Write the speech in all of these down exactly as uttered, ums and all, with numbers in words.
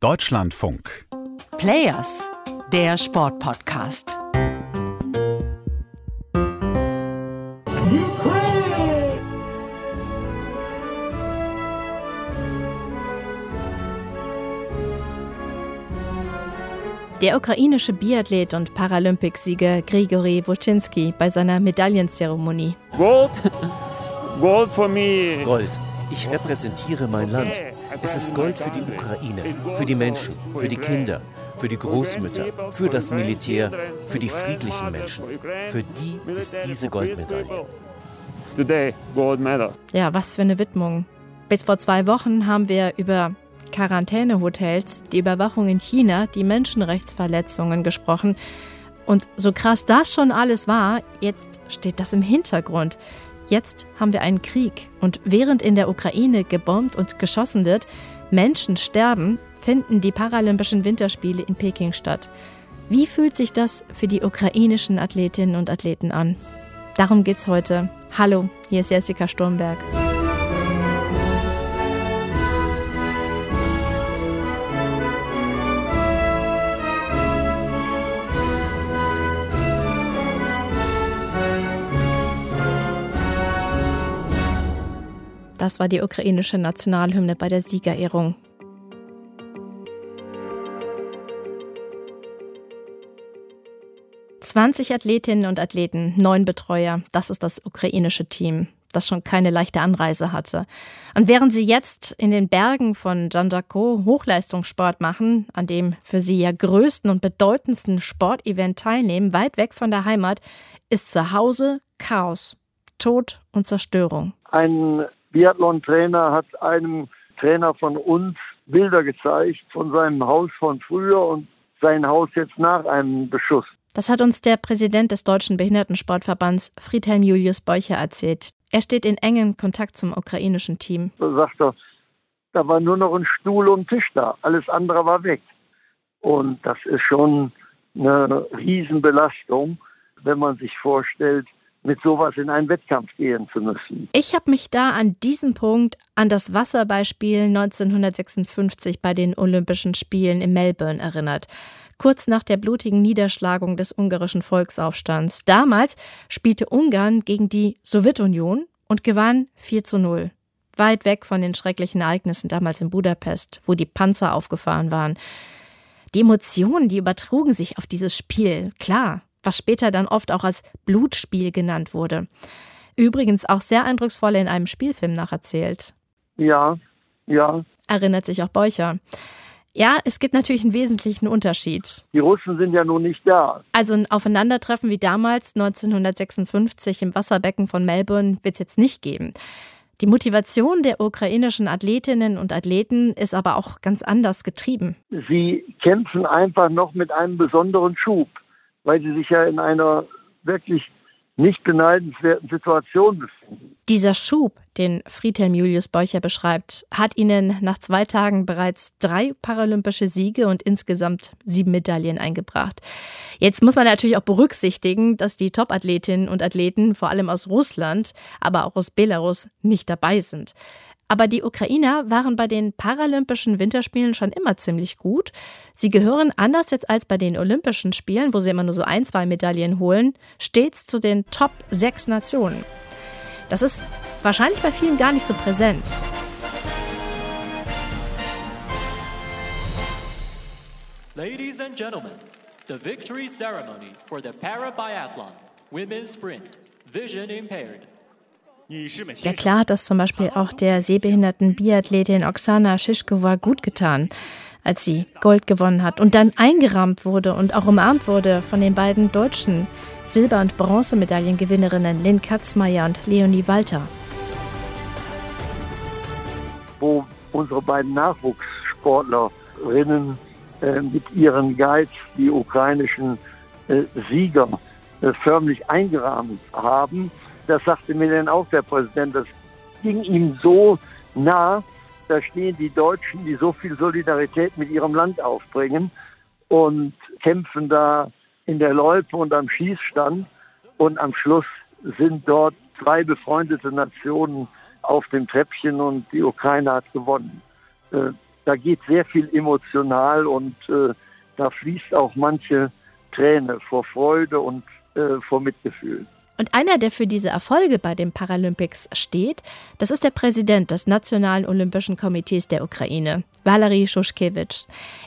Deutschlandfunk. Players, der Sportpodcast. Der ukrainische Biathlet und Paralympicsieger Grigory Wutschinski bei seiner Medaillenzeremonie. Gold, Gold für mich. Gold. Ich repräsentiere mein Land. Es ist Gold für die Ukraine, für die Menschen, für die Kinder, für die Großmütter, für das Militär, für die friedlichen Menschen. Für die ist diese Goldmedaille. Ja, was für eine Widmung. Bis vor zwei Wochen haben wir über Quarantänehotels, die Überwachung in China, die Menschenrechtsverletzungen gesprochen. Und so krass das schon alles war, jetzt steht das im Hintergrund. Jetzt haben wir einen Krieg und während in der Ukraine gebombt und geschossen wird, Menschen sterben, finden die Paralympischen Winterspiele in Peking statt. Wie fühlt sich das für die ukrainischen Athletinnen und Athleten an? Darum geht's heute. Hallo, hier ist Jessica Sturmberg. Das war die ukrainische Nationalhymne bei der Siegerehrung. zwanzig Athletinnen und Athleten, neun Betreuer, das ist das ukrainische Team, das schon keine leichte Anreise hatte. Und während sie jetzt in den Bergen von Jandakow Hochleistungssport machen, an dem für sie ja größten und bedeutendsten Sportevent teilnehmen, weit weg von der Heimat, ist zu Hause Chaos, Tod und Zerstörung. Ein Biathlon-Trainer hat einem Trainer von uns Bilder gezeigt von seinem Haus von früher und sein Haus jetzt nach einem Beschuss. Das hat uns der Präsident des Deutschen Behindertensportverbands Friedhelm Julius Beucher erzählt. Er steht in engem Kontakt zum ukrainischen Team. Da sagt er, da war nur noch ein Stuhl und ein Tisch da, alles andere war weg. Und das ist schon eine Riesenbelastung, wenn man sich vorstellt, mit sowas in einen Wettkampf gehen zu müssen. Ich habe mich da an diesem Punkt an das Wasserballspiel neunzehnhundertsechsundfünfzig bei den Olympischen Spielen in Melbourne erinnert. Kurz nach der blutigen Niederschlagung des ungarischen Volksaufstands. Damals spielte Ungarn gegen die Sowjetunion und gewann vier zu null. Weit weg von den schrecklichen Ereignissen damals in Budapest, wo die Panzer aufgefahren waren. Die Emotionen, die übertrugen sich auf dieses Spiel, klar. Was später dann oft auch als Blutspiel genannt wurde. Übrigens auch sehr eindrucksvoll in einem Spielfilm nacherzählt. Ja, ja. Erinnert sich auch Beucher. Ja, es gibt natürlich einen wesentlichen Unterschied. Die Russen sind ja nun nicht da. Also ein Aufeinandertreffen wie damals neunzehnhundertsechsundfünfzig im Wasserbecken von Melbourne wird es jetzt nicht geben. Die Motivation der ukrainischen Athletinnen und Athleten ist aber auch ganz anders getrieben. Sie kämpfen einfach noch mit einem besonderen Schub, weil sie sich ja in einer wirklich nicht beneidenswerten Situation befinden. Dieser Schub, den Friedhelm Julius Beucher beschreibt, hat ihnen nach zwei Tagen bereits drei paralympische Siege und insgesamt sieben Medaillen eingebracht. Jetzt muss man natürlich auch berücksichtigen, dass die Top-Athletinnen und Athleten, vor allem aus Russland, aber auch aus Belarus, nicht dabei sind. Aber die Ukrainer waren bei den Paralympischen Winterspielen schon immer ziemlich gut. Sie gehören, anders jetzt als bei den Olympischen Spielen, wo sie immer nur so ein, zwei Medaillen holen, stets zu den Top sechs Nationen. Das ist wahrscheinlich bei vielen gar nicht so präsent. Ladies and Gentlemen, the victory ceremony for the Para-Biathlon Women's Sprint, Vision Impaired. Ja, klar hat das zum Beispiel auch der sehbehinderten Biathletin Oksana Shishkova gut getan, als sie Gold gewonnen hat und dann eingerahmt wurde und auch umarmt wurde von den beiden deutschen Silber- und Bronzemedaillengewinnerinnen Lynn Katzmaier und Leonie Walter. Wo unsere beiden Nachwuchssportlerinnen äh, mit ihrem Geiz die ukrainischen äh, Sieger äh, förmlich eingerahmt haben, das sagte mir dann auch der Präsident, das ging ihm so nah, da stehen die Deutschen, die so viel Solidarität mit ihrem Land aufbringen und kämpfen da in der Loipe und am Schießstand. Und am Schluss sind dort zwei befreundete Nationen auf dem Treppchen und die Ukraine hat gewonnen. da geht sehr viel emotional und äh, da fließt auch manche Träne vor Freude und äh, vor Mitgefühl. Und einer, der für diese Erfolge bei den Paralympics steht, das ist der Präsident des Nationalen Olympischen Komitees der Ukraine, Valeriy Sushkevych.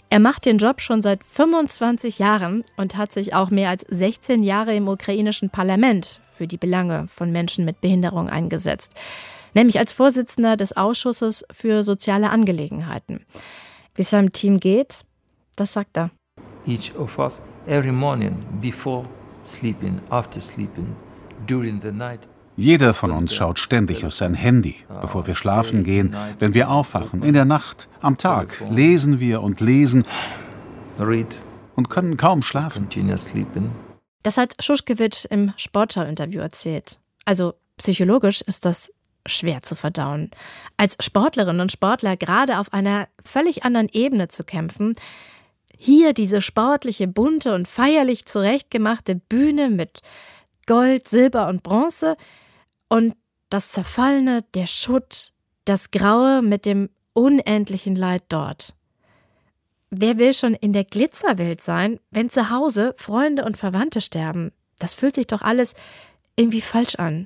Er macht den Job schon seit fünfundzwanzig Jahren und hat sich auch mehr als sechzehn Jahre im ukrainischen Parlament für die Belange von Menschen mit Behinderung eingesetzt, nämlich als Vorsitzender des Ausschusses für soziale Angelegenheiten. Wie es seinem Team geht, das sagt er. Each of us, every morning, before sleeping, after sleeping, jeder von uns schaut ständig auf sein Handy, bevor wir schlafen gehen, wenn wir aufwachen, in der Nacht, am Tag, lesen wir und lesen und können kaum schlafen. Das hat Sushkevych im Sportschau-Interview erzählt. Also psychologisch ist das schwer zu verdauen. Als Sportlerinnen und Sportler gerade auf einer völlig anderen Ebene zu kämpfen, hier diese sportliche, bunte und feierlich zurechtgemachte Bühne mit Gold, Silber und Bronze und das Zerfallene, der Schutt, das Graue mit dem unendlichen Leid dort. Wer will schon in der Glitzerwelt sein, wenn zu Hause Freunde und Verwandte sterben? Das fühlt sich doch alles irgendwie falsch an.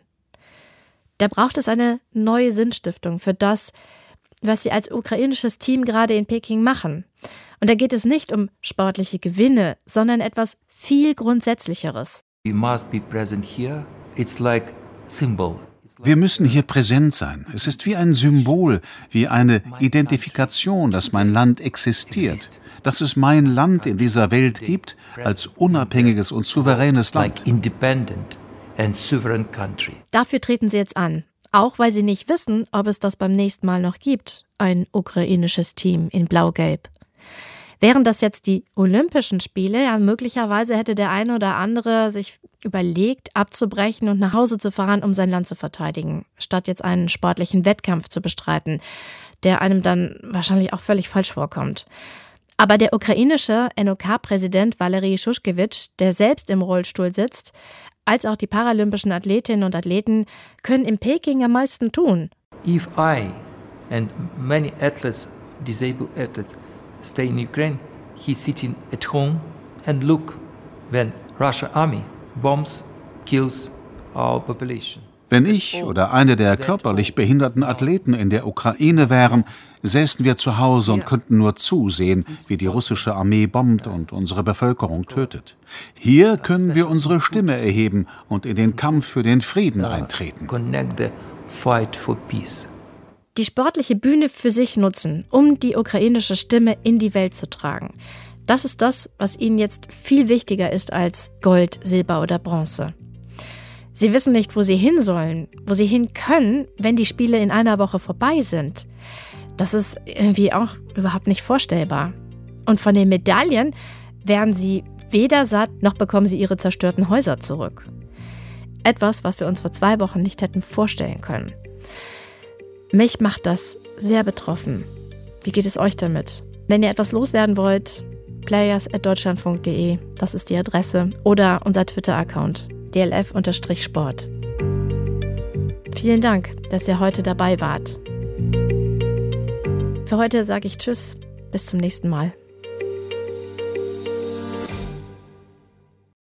Da braucht es eine neue Sinnstiftung für das, was sie als ukrainisches Team gerade in Peking machen. Und da geht es nicht um sportliche Gewinne, sondern etwas viel Grundsätzlicheres. Wir müssen hier präsent sein. Es ist wie ein Symbol, wie eine Identifikation, dass mein Land existiert, dass es mein Land in dieser Welt gibt als unabhängiges und souveränes Land. Dafür treten sie jetzt an, auch weil sie nicht wissen, ob es das beim nächsten Mal noch gibt, ein ukrainisches Team in Blau-Gelb. Wären das jetzt die Olympischen Spiele, ja, möglicherweise hätte der eine oder andere sich überlegt, abzubrechen und nach Hause zu fahren, um sein Land zu verteidigen, statt jetzt einen sportlichen Wettkampf zu bestreiten, der einem dann wahrscheinlich auch völlig falsch vorkommt. Aber der ukrainische N O K-Präsident Valeriy Sushkevych, der selbst im Rollstuhl sitzt, als auch die paralympischen Athletinnen und Athleten, können in Peking am meisten tun. If I and many athletes, disabled athletes, stay in Ukraine, he's sitting at home and look when Russian army bombs, kills our population. Wenn ich oder eine der körperlich behinderten Athleten in der Ukraine wären, säßen wir zu Hause und könnten nur zusehen, wie die russische Armee bombt und unsere Bevölkerung tötet. Hier können wir unsere Stimme erheben und in den Kampf für den Frieden eintreten. Die sportliche Bühne für sich nutzen, um die ukrainische Stimme in die Welt zu tragen. Das ist das, was ihnen jetzt viel wichtiger ist als Gold, Silber oder Bronze. Sie wissen nicht, wo sie hin sollen, wo sie hin können, wenn die Spiele in einer Woche vorbei sind. Das ist irgendwie auch überhaupt nicht vorstellbar. Und von den Medaillen werden sie weder satt, noch bekommen sie ihre zerstörten Häuser zurück. Etwas, was wir uns vor zwei Wochen nicht hätten vorstellen können. Mich macht das sehr betroffen. Wie geht es euch damit? Wenn ihr etwas loswerden wollt, players at deutschlandfunk punkt de, das ist die Adresse, oder unser Twitter-Account, d l f Strich sport. Vielen Dank, dass ihr heute dabei wart. Für heute sage ich Tschüss, bis zum nächsten Mal.